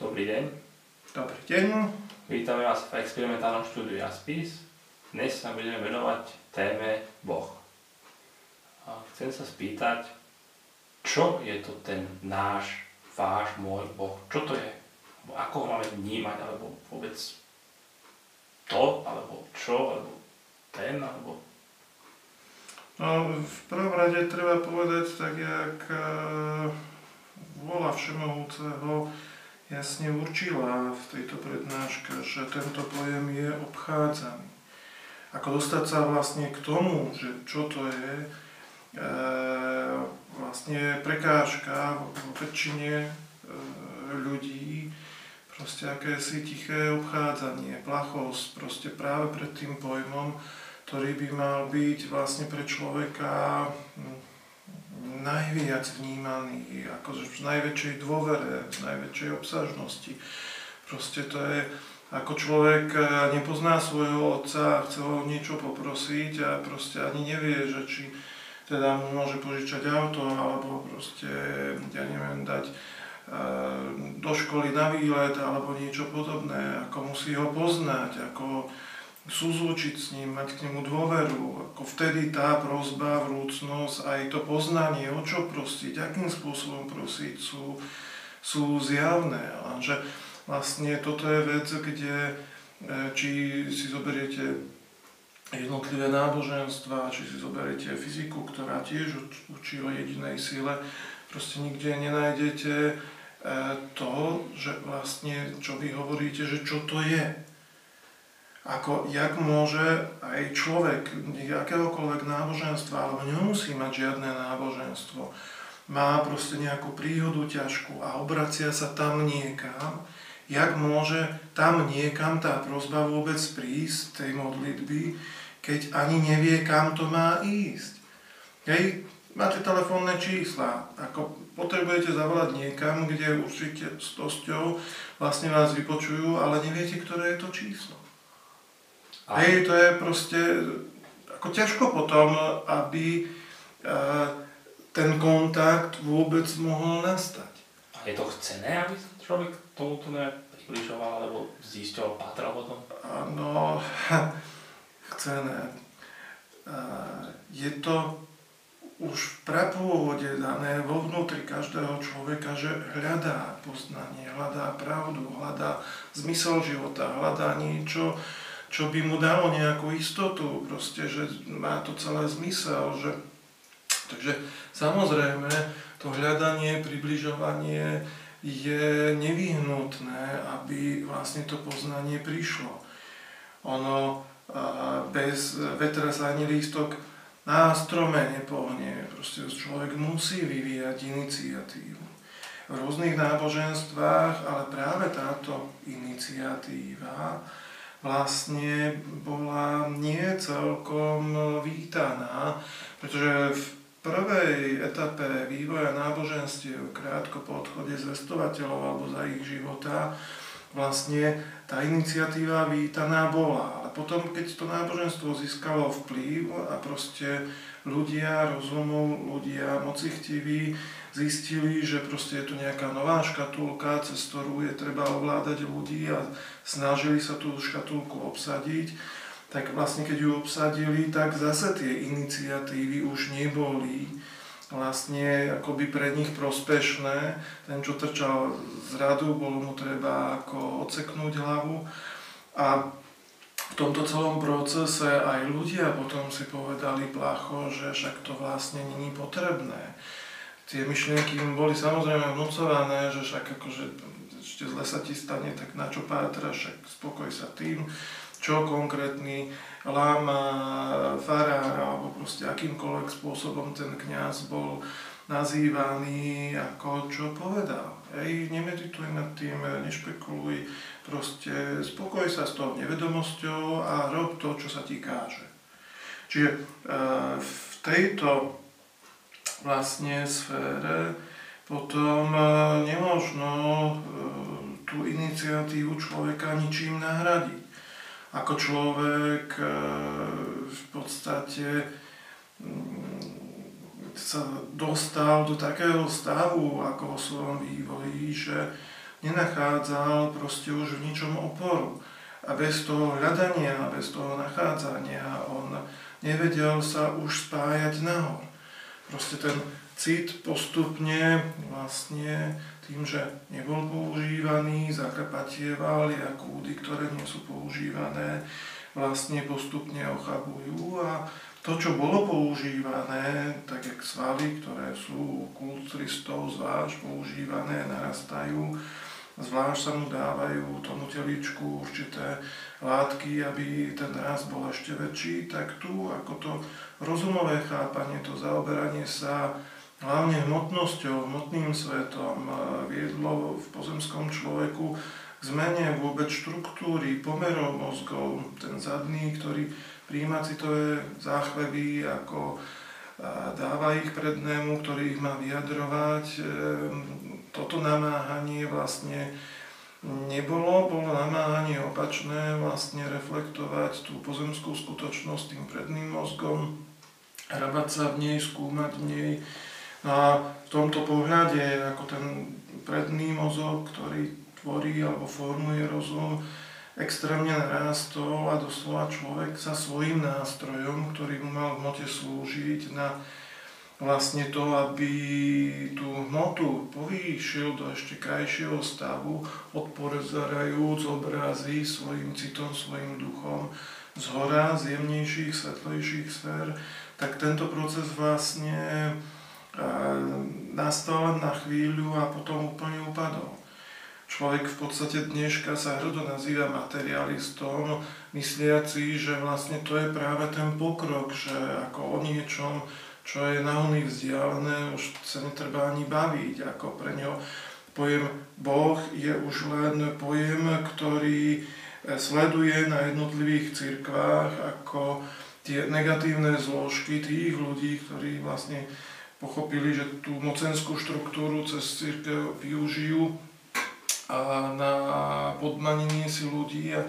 Dobrý deň. Dobrý deň. Vítame vás v experimentálnom štúdiu Aspis. Dnes sa budeme venovať téme Boh. A chcem sa spýtať, čo je to ten náš, váš, môj Boh? Čo to je? Ako ho máme vnímať? Alebo vôbec to? Alebo čo? Alebo ten? Alebo... No, v prvom rade treba povedať tak, jak vôľa všemohúceho jasne určila v tejto prednáške, že tento pojem je obchádzaný. Ako dostať sa vlastne k tomu, že čo to je, vlastne prekážka vo väčšine ľudí, proste akési tiché obchádzanie, plachosť, proste práve pred tým pojmom, ktorý by mal byť vlastne pre človeka najviac vnímaný, akože v najväčšej dôvere, v najväčšej obsažnosti. Proste to je, ako človek nepozná svojho otca a chce ho niečo poprosiť a proste ani nevie, že či teda mu môže požičať auto, alebo proste, ja neviem, dať do školy na výlet, alebo niečo podobné, ako musí ho poznať, ako súzúčiť s ním, mať k nemu dôveru, ako vtedy tá prosba, vrúcnosť, aj to poznanie, o čo prosiť, akým spôsobom prosiť, sú zjavné. Lenže vlastne toto je vec, kde, či si zoberiete jednotlivé náboženstva, či si zoberiete fyziku, ktorá tiež učí o jedinej sile, proste nikde nenájdete to, že vlastne, čo vy hovoríte, že čo to je. Ako, jak môže aj človek akéhokoľvek náboženstva, alebo nemusí mať žiadne náboženstvo, má proste nejakú príhodu ťažkú a obracia sa tam niekam, jak môže tam niekam tá prosba vôbec prísť tej modlitby, keď ani nevie, kam to má ísť. Hej, máte telefónne čísla, ako potrebujete zavolať niekam, kde určite s tosťou vlastne vás vypočujú, ale neviete, ktoré je to číslo. Hej, to je proste ako ťažko potom, aby ten kontakt vôbec mohol nastať. A je to chcené, aby sa človek tomuto nepribližoval, alebo zísťoval, pátral o tom? No, chcené. Je to už v prapôvode dané vo vnútri každého človeka, že hľadá poznanie, hľadá pravdu, hľadá zmysel života, hľadá niečo, čo by mu dalo nejakú istotu, proste, že má to celé zmysel. Že... Takže samozrejme, to hľadanie, približovanie je nevyhnutné, aby vlastne to poznanie prišlo. Ono bez vetra sa ani lístok na strome nepohne. Proste človek musí vyvíjať iniciatívu. V rôznych náboženstvách, ale práve táto iniciatíva vlastne bola nie celkom vítaná, pretože v prvej etape vývoja náboženstiev, krátko po odchode zvestovateľov alebo za ich života, vlastne tá iniciatíva vítaná bola. A potom, keď to náboženstvo získalo vplyv a proste ľudia rozumu, ľudia mocichtiví zistili, že proste je tu nejaká nová škatulka, cez ktorú je treba ovládať ľudí a snažili sa tú škatulku obsadiť, tak vlastne keď ju obsadili, tak zase tie iniciatívy už neboli vlastne akoby pre nich prospešné. Ten, čo trčal z radu, bolo mu treba ako odseknúť hlavu. A v tomto celom procese aj ľudia potom si povedali placho, že však to vlastne není potrebné. Tie myšlienky boli samozrejme vnúcované, že však akože ešte zle sa ti stane, tak na čo pátraš, však spokoj sa tým, čo konkrétny láma, farár alebo proste akýmkoľvek spôsobom ten kňaz bol nazývaný, ako čo povedal. Hej, nemedituj nad tým, nešpekuluj, proste spokoj sa s tou nevedomosťou a rob to, čo sa ti káže. Čiže v tejto vlastne sfére potom nemožno tú iniciatívu človeka ničím nahradiť. Ako človek v podstate sa dostal do takého stavu, ako vo svojom vývoji, že nenachádzal proste už v ničom oporu. A bez toho hľadania, bez toho nachádzania on nevedel sa už spájať nahor. Proste ten cit postupne vlastne tým, že nebol používaný, zakrpatieval jakúdy, ktoré nie sú používané, vlastne postupne ochabujú a to, čo bolo používané, tak jak svaly, ktoré sú kulturistov zvlášť používané, narastajú, zvlášť sa mu dávajú tomu teličku určité látky, aby ten rast bol ešte väčší, tak tu ako to rozumové chápanie, to zaoberanie sa hlavne hmotnosťou, hmotným svetom viedlo v pozemskom človeku k zmene vôbec štruktúry, pomerov mozgov. Ten zadný, ktorý príjma citové záchvevy, ako dáva ich prednému, ktorý ich má vyjadrovať. Toto namáhanie vlastne nebolo, bolo namáhanie opačné, vlastne reflektovať tú pozemskú skutočnosť tým predným mozgom, hrabať sa v nej, skúmať v nej. No a v tomto pohľade, ako ten predný mozog, ktorý tvorí alebo formuje rozum, extrémne narástol a doslova človek sa svojím nástrojom, ktorý mu mal v hmote slúžiť na vlastne to, aby tú hmotu povýšil do ešte krajšieho stavu, odporezerajúc obrazy svojim citom, svojim duchom zhora, z jemnejších, svetlejších sfér, tak tento proces vlastne nastal na chvíľu a potom úplne upadol. Človek v podstate dneška sa hrdo nazýva materialistom, mysliaci, že vlastne to je práve ten pokrok, že ako o niečom, čo je nahlný vzdialené, už sa netreba ani baviť, ako pre ňo pojem Boh je už len pojem, ktorý sleduje na jednotlivých cirkvách ako tie negatívne zložky tých ľudí, ktorí vlastne pochopili, že tú mocenskú štruktúru cez cirkev využijú na podmanenie si ľudí a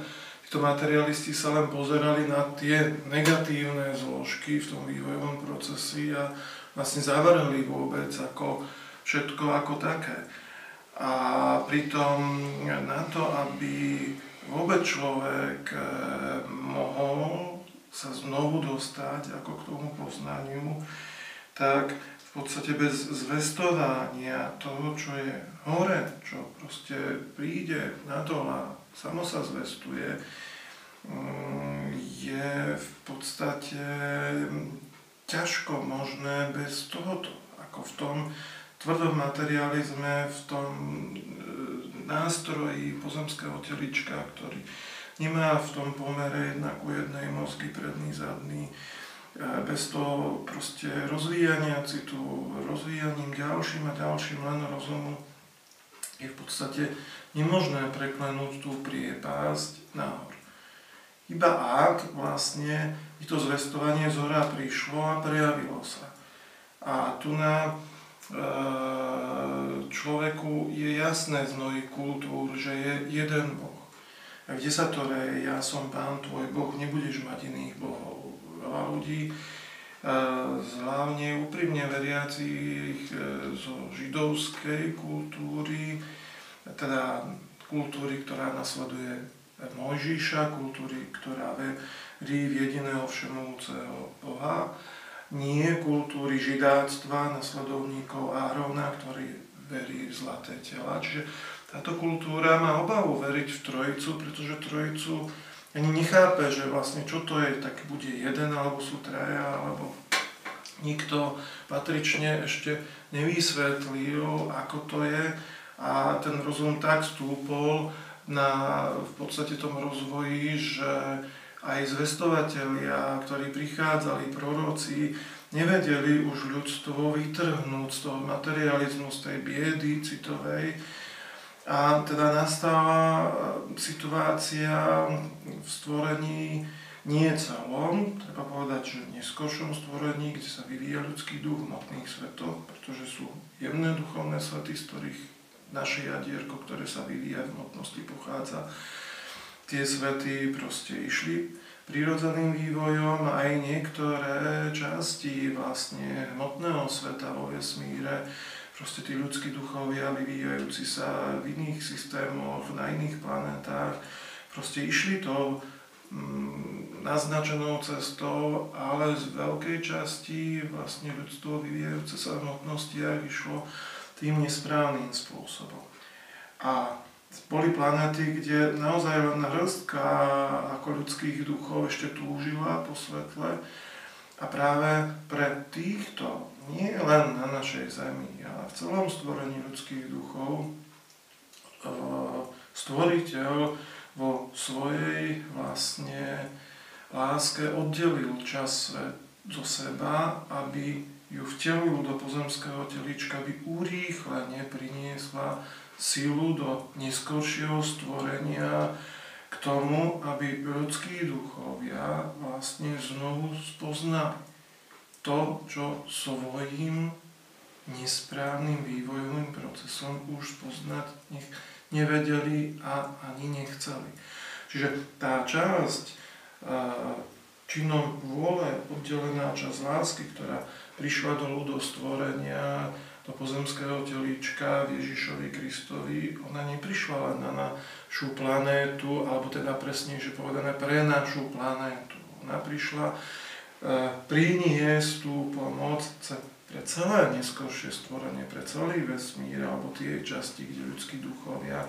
títo materialisti sa len pozerali na tie negatívne zložky v tom vývojovom procesi a vlastne zavreli vôbec ako všetko ako také. A pritom na to, aby vôbec človek mohol sa znovu dostať ako k tomu poznaniu, tak v podstate bez zvestovania toho, čo je hore, čo proste príde na to a samo sa zvestuje, je v podstate ťažko možné bez tohoto. Ako v tom tvrdom materializme, v tom nástroji pozemského telička, ktorý nemá v tom pomere jednak u jednej mozgy predný, zadný, bez toho proste rozvíjania citu, rozvíjaním ďalším a ďalším len rozumu je v podstate nemožné preklenúť tú priepasť nahor. Iba ak vlastne to zvestovanie zhora prišlo a prejavilo sa. A tu na človeku je jasné z mnohých kultúr, že je jeden Boh. A kde sa to reje? Ja som Pán tvoj Boh, nebudeš mať iných bohov. Veľa ľudí, hlavne úprimne veriacich zo židovskej kultúry, teda kultúry, ktorá nasleduje Mojžíša, kultúry, ktorá verí v jediného všemohúceho Boha, nie kultúry židáctva, nasledovníkov Árona, ktorý verí v zlaté tela. Čiže táto kultúra má obavu veriť v Trojicu, pretože Trojicu ani nechápe, že vlastne čo to je, tak bude jeden, alebo sú traja, alebo nikto patrične ešte nevysvetlil, ako to je. A ten rozum tak stúpol na v podstate tom rozvoji, že aj zvestovatelia, ktorí prichádzali, proroci, nevedeli už ľudstvo vytrhnúť z toho materializmu, z tej biedy citovej. A teda nastala situácia v stvorení nie celom, treba povedať, že neskôršom stvorení, kde sa vyvíja ľudský duch v hmotných svetoch, pretože sú jemné duchovné svety, z ktorých naše jadierko, ktoré sa vyvíja v hmotnosti, pochádza. Tie svety proste išli prirodzeným vývojom a aj niektoré časti vlastne hmotného sveta vo vesmíre proste tí ľudskí duchovia vyvíjajúci sa v iných systémoch, na iných planetách, proste išli tou naznačenou cestou, ale z veľkej časti vlastne ľudstvo vyvíjajúce sa v hmotnostiach išlo tým nesprávnym spôsobom. A boli planéty, kde naozaj len hrstka ako ľudských duchov ešte túžila po svetle, a práve pre týchto, nie len na našej Zemi, ale v celom stvorení ľudských duchov, stvoriteľ vo svojej vlastne láske oddelil čas zo seba, aby ju vtelil do pozemského telička, aby urýchlene priniesla silu do neskoršieho stvorenia, k tomu, aby ľudskí duchovia vlastne znovu spoznali to, čo svojím nesprávnym vývojovým procesom už spoznať nevedeli a ani nechceli. Čiže tá časť činom vôle, oddelená časť lásky, ktorá prišla dolu do stvorenia, do pozemského telíčka v Ježišovi Kristovi, ona neprišla len na našu planétu, alebo teda presnejšie povedané pre našu planétu. Ona prišla priniesť tú pomoc pre celé neskoršie stvorenie, pre celý vesmír, alebo tie časti, kde ľudskí duchovia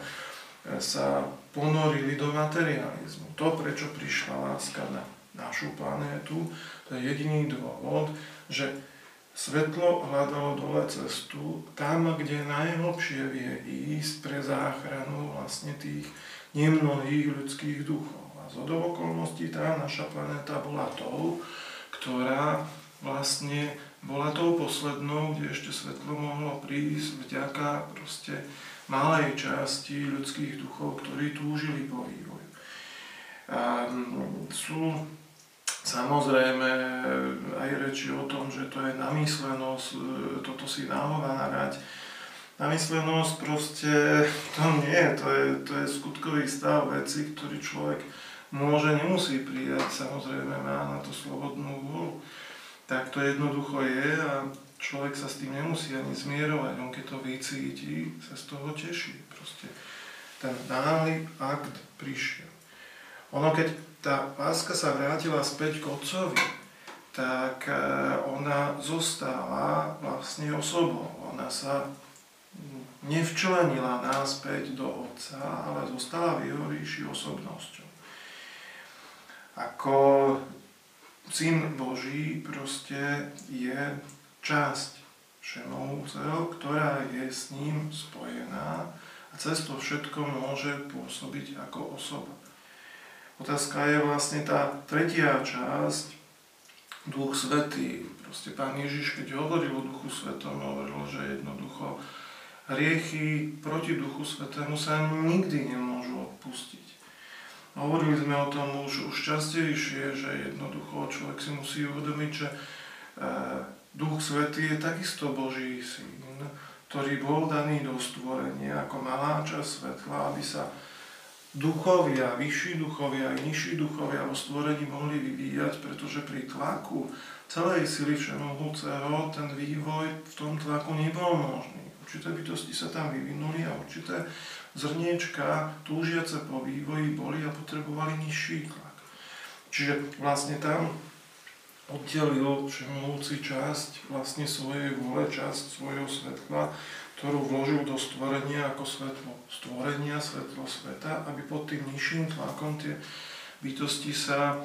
sa ponorili do materializmu. To, prečo prišla láska na našu planétu, to je jediný dôvod, že svetlo hľadalo dole cestu, tam, kde najhlbšie vie ísť pre záchranu vlastne tých nemnohých ľudských duchov. A zhodou okolností tá naša planéta bola tou, ktorá vlastne bola tou poslednou, kde ešte svetlo mohlo prísť vďaka proste malej časti ľudských duchov, ktorí túžili po vývoju. A sú samozrejme aj reči o tom, že to je namyslenosť, toto si nahovárať. Namyslenosť proste to nie, to je skutkový stav veci, ktorý človek môže, nemusí prijať, samozrejme má na to slobodnú vôľu. Tak to jednoducho je a človek sa s tým nemusí ani zmierovať, on keď to vycíti, sa z toho teší. Proste ten náhly akt prišiel. Ono keď tá láska sa vrátila späť k otcovi, tak ona zostala vlastne osobou. Ona sa nevčlenila náspäť do otca, ale zostala v jeho ríši osobnosťou. Ako syn Boží proste je časť všemovúceho, ktorá je s ním spojená a cez to všetko môže pôsobiť ako osoba. Otázka je vlastne tá tretia časť, Duch Svätý. Proste Pán Ježiš, keď hovoril o Duchu Svätom, hovoril, že jednoducho hriechy proti Duchu Svätému sa nikdy nemôžu odpustiť. Hovorili sme o tom už častejšie, že jednoducho človek si musí uvedomiť, že Duch Svätý je takisto Boží syn, ktorý bol daný do stvorenia ako malá časť svetla, aby sa duchovia, vyšší duchovia aj nižší duchovia o stvorení mohli vyvíjať, pretože pri tlaku celej sily všemohúceho ten vývoj v tom tlaku nebol možný. Určité bytosti sa tam vyvinuli a určité zrniečka túžiace po vývoji boli a potrebovali nižší tlak. Čiže vlastne tam oddelil všemohúci časť vlastne svojej vôle, časť svojho svetla, ktorú vložil do stvorenia ako svetlo stvorenia, svetlo sveta, aby pod tým nižším tlakom tie bytosti sa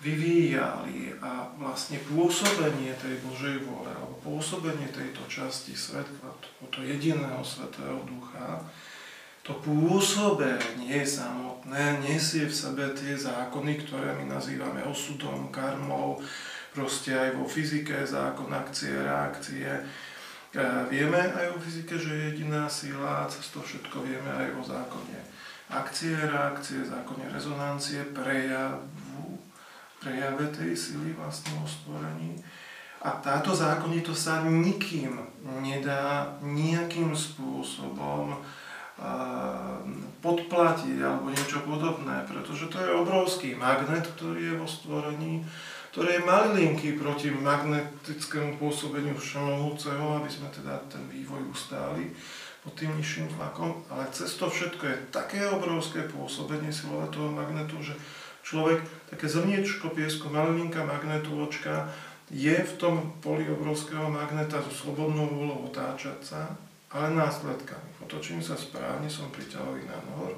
vyvíjali a vlastne pôsobenie tej Božej vôle alebo pôsobenie tejto časti svetla, tohoto jediného svätého ducha, to pôsobenie samotné nesie v sebe tie zákony, ktoré my nazývame osudom, karmou, proste aj vo fyzike zákon akcie, reakcie. Vieme aj o fyzike, že je jediná sila, cez to všetko vieme aj o zákone akcie, reakcie, zákone rezonancie, prejave tej sily vlastne o stvorení. A táto zákonitosť sa nikým nedá nejakým spôsobom podplatiť alebo niečo podobné, pretože to je obrovský magnet, ktorý je vo stvorení. ktoré je malilinky proti magnetickému pôsobeniu všemohúceho, aby sme teda ten vývoj ustáli pod tým nižším tlakom, ale cez to všetko je také obrovské pôsobenie silové toho magnetu, že človek, také zrniečko piesku, malilinka magnetu očka, je v tom poli obrovského magneta so slobodnou vôľou otáčať sa, ale následkami. Otočím sa správne, som priťahový na nahor,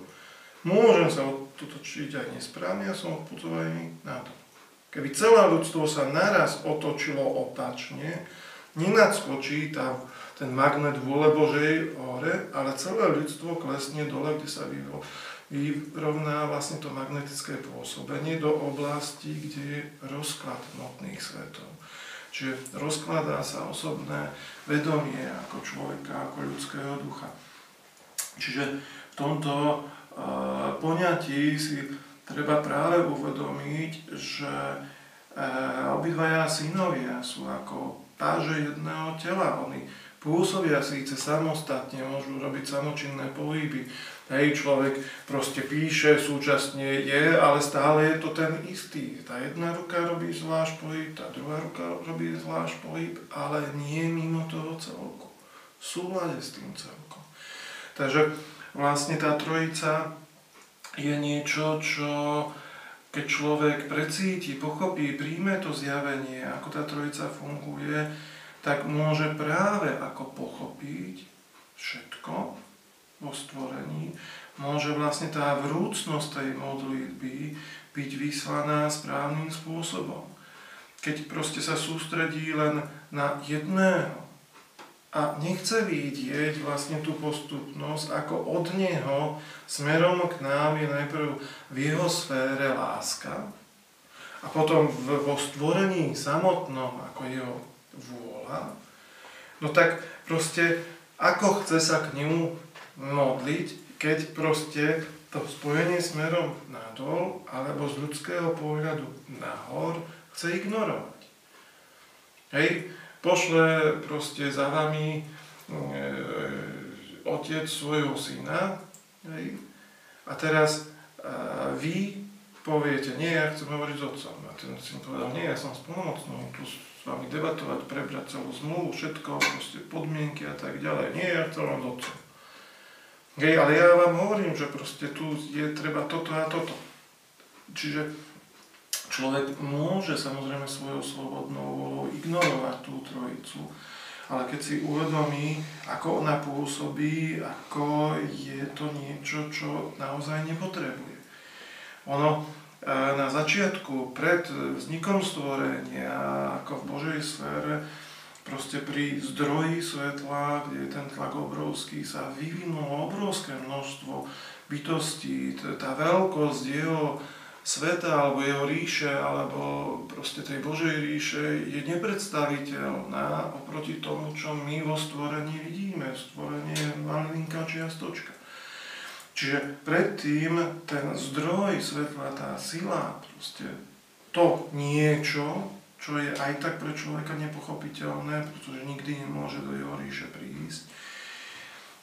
môžem sa otočiť aj nesprávne a som odputovaný na to. Keby celé ľudstvo sa naraz otočilo opačne, nenadskočí ten magnet vôle Božej hore, ale celé ľudstvo klesne dole, kde sa vyrovná vlastne to magnetické pôsobenie do oblasti, kde je rozklad hmotných svetov. Čiže rozkladá sa osobné vedomie ako človeka, ako ľudského ducha. Čiže v tomto poňatí si treba práve uvedomiť, že obidvaja synovia sú ako páže jedného tela. Oni pôsobia síce samostatne, môžu robiť samočinné pohyby. Hej, človek proste píše, súčasne je, ale stále je to ten istý. Tá jedna ruka robí zvlášť pohyb, tá druhá ruka robí zvlášť pohyb, ale nie mimo toho celku. V súlade s tým celkom. Takže vlastne tá trojica je niečo, čo keď človek precíti, pochopí, príjme to zjavenie, ako tá trojica funguje, tak môže práve ako pochopiť všetko vo stvorení, môže vlastne tá vrúcnosť tej modlitby byť vyslaná správnym spôsobom. Keď proste sa sústredí len na jedného a nechce vidieť vlastne tú postupnosť, ako od neho smerom k nám je najprv v jeho sfére láska a potom vo stvorení samotnom ako jeho vôľa, no tak proste ako chce sa k nemu modliť, keď proste to spojenie smerom nadol alebo z ľudského pohľadu nahor chce ignorovať. Hej, pošle proste za vami otec svojho syna, hej? A teraz vy poviete, nie, ja chcem hovoriť s otcom. A ten syn povedal, nie, ja som spolomocnou, tu s vami debatovať, prebrať celú zmluvu, všetko, proste podmienky a tak ďalej. Nie, ja chcem len s otcom. Hej, ale ja vám hovorím, že proste tu je treba toto a toto. Čiže človek môže samozrejme svojou slobodnou vôľou ignorovať tú trojicu, ale keď si uvedomí, ako ona pôsobí, ako je to niečo, čo naozaj nepotrebuje. Ono na začiatku, pred vznikom stvorenia, ako v Božej sfére, proste pri zdroji svetla, kde je ten tlak obrovský, sa vyvinulo obrovské množstvo bytostí, tá veľkosť jeho sveta, alebo jeho ríše, alebo proste tej Božej ríše je nepredstaviteľná oproti tomu, čo my vo stvorení vidíme. Stvorenie je malinká čiastočka. Čiže predtým ten zdroj svetla, tá sila, proste to niečo, čo je aj tak pre človeka nepochopiteľné, pretože nikdy nemôže do jeho ríše prísť,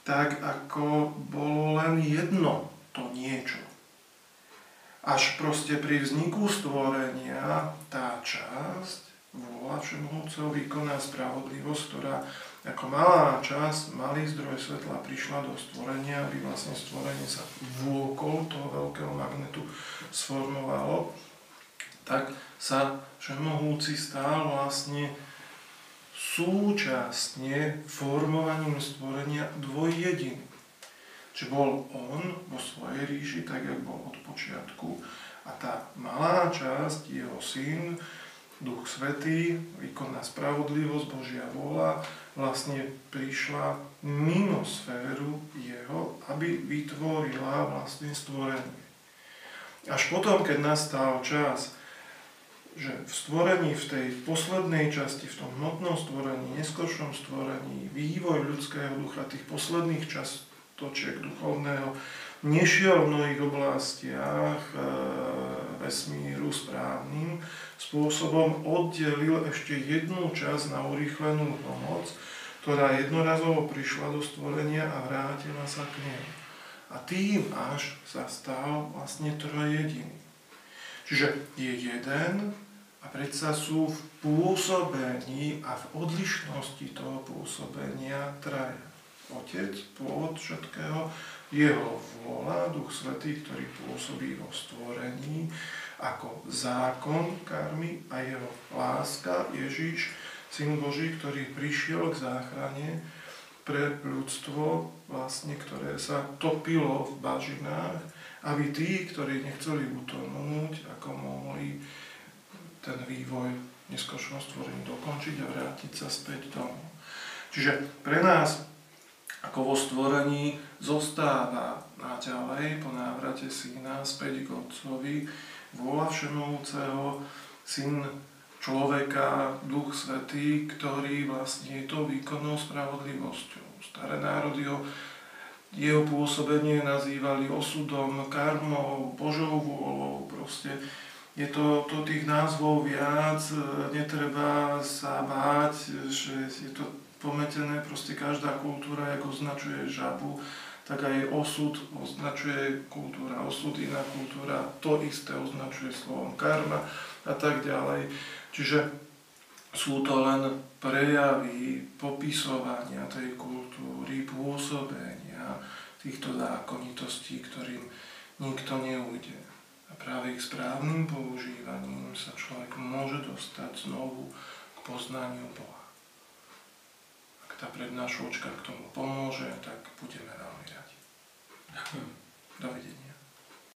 tak ako bolo len jedno to niečo. Až proste pri vzniku stvorenia tá časť vôľa všemohúceho výkoná spravodlivosť, ktorá ako malá časť, malý zdroj svetla prišla do stvorenia, aby vlastne stvorenie sa vôkol toho veľkého magnetu sformovalo, tak sa všemohúci stál vlastne súčasne formovaním stvorenia dvojjediny. Čiže bol on vo svojej ríši, tak jak bol od počiatku, a tá malá časť, jeho syn, Duch Svätý, výkonná spravodlivosť, Božia vôľa, vlastne prišla mimo sféru jeho, aby vytvorila vlastne stvorenie. Až potom, keď nastal čas, že v stvorení, v tej poslednej časti, v tom hmotnom stvorení, neskoršom stvorení, vývoj ľudského ducha, tých posledných častí, točiek duchovného, nešiel v mnohých oblastiach vesmíru správnym spôsobom, oddelil ešte jednu časť na urýchlenú pomoc, ktorá jednorazovo prišla do stvorenia a vrátila sa k nej. A tým až sa stal vlastne trojediný. Čiže je jeden a A predsa sú v pôsobení a v odlišnosti toho pôsobenia traja. Otec, pôvod všetkého, jeho vôľa, Duch Svätý, ktorý pôsobí vo stvorení ako zákon karmy a jeho láska, Ježiš, Syn Boží, ktorý prišiel k záchrane pre ľudstvo, vlastne, ktoré sa topilo v bažinách, aby tí, ktorí nechceli utonúť, ako mohli ten vývoj neskôršom stvorení dokončiť a vrátiť sa späť domov. Čiže pre nás ako vo stvorení zostáva naďalej po návrate Syna späť k Otcovi, vôľa Všemohúceho, Syn človeka, Duch Svätý, ktorý vlastne je to výkonnou spravodlivosťou. Staré národy jeho pôsobenie nazývali osudom, karmou, Božou vôľou, proste je to tých názvov viac, netreba sa báť, že je to pometené, proste každá kultúra, jak označuje žabu, tak aj osud označuje kultúra, osud iná kultúra, to isté označuje slovom karma a tak ďalej. Čiže sú to len prejavy popisovania tej kultúry, pôsobenia týchto zákonitostí, ktorým nikto neújde. A práve ich správnym používaním sa človek môže dostať znovu k poznaniu Boha. Ak tá prednášočka k tomu pomôže, tak budeme veľmi radi. Dovidenia.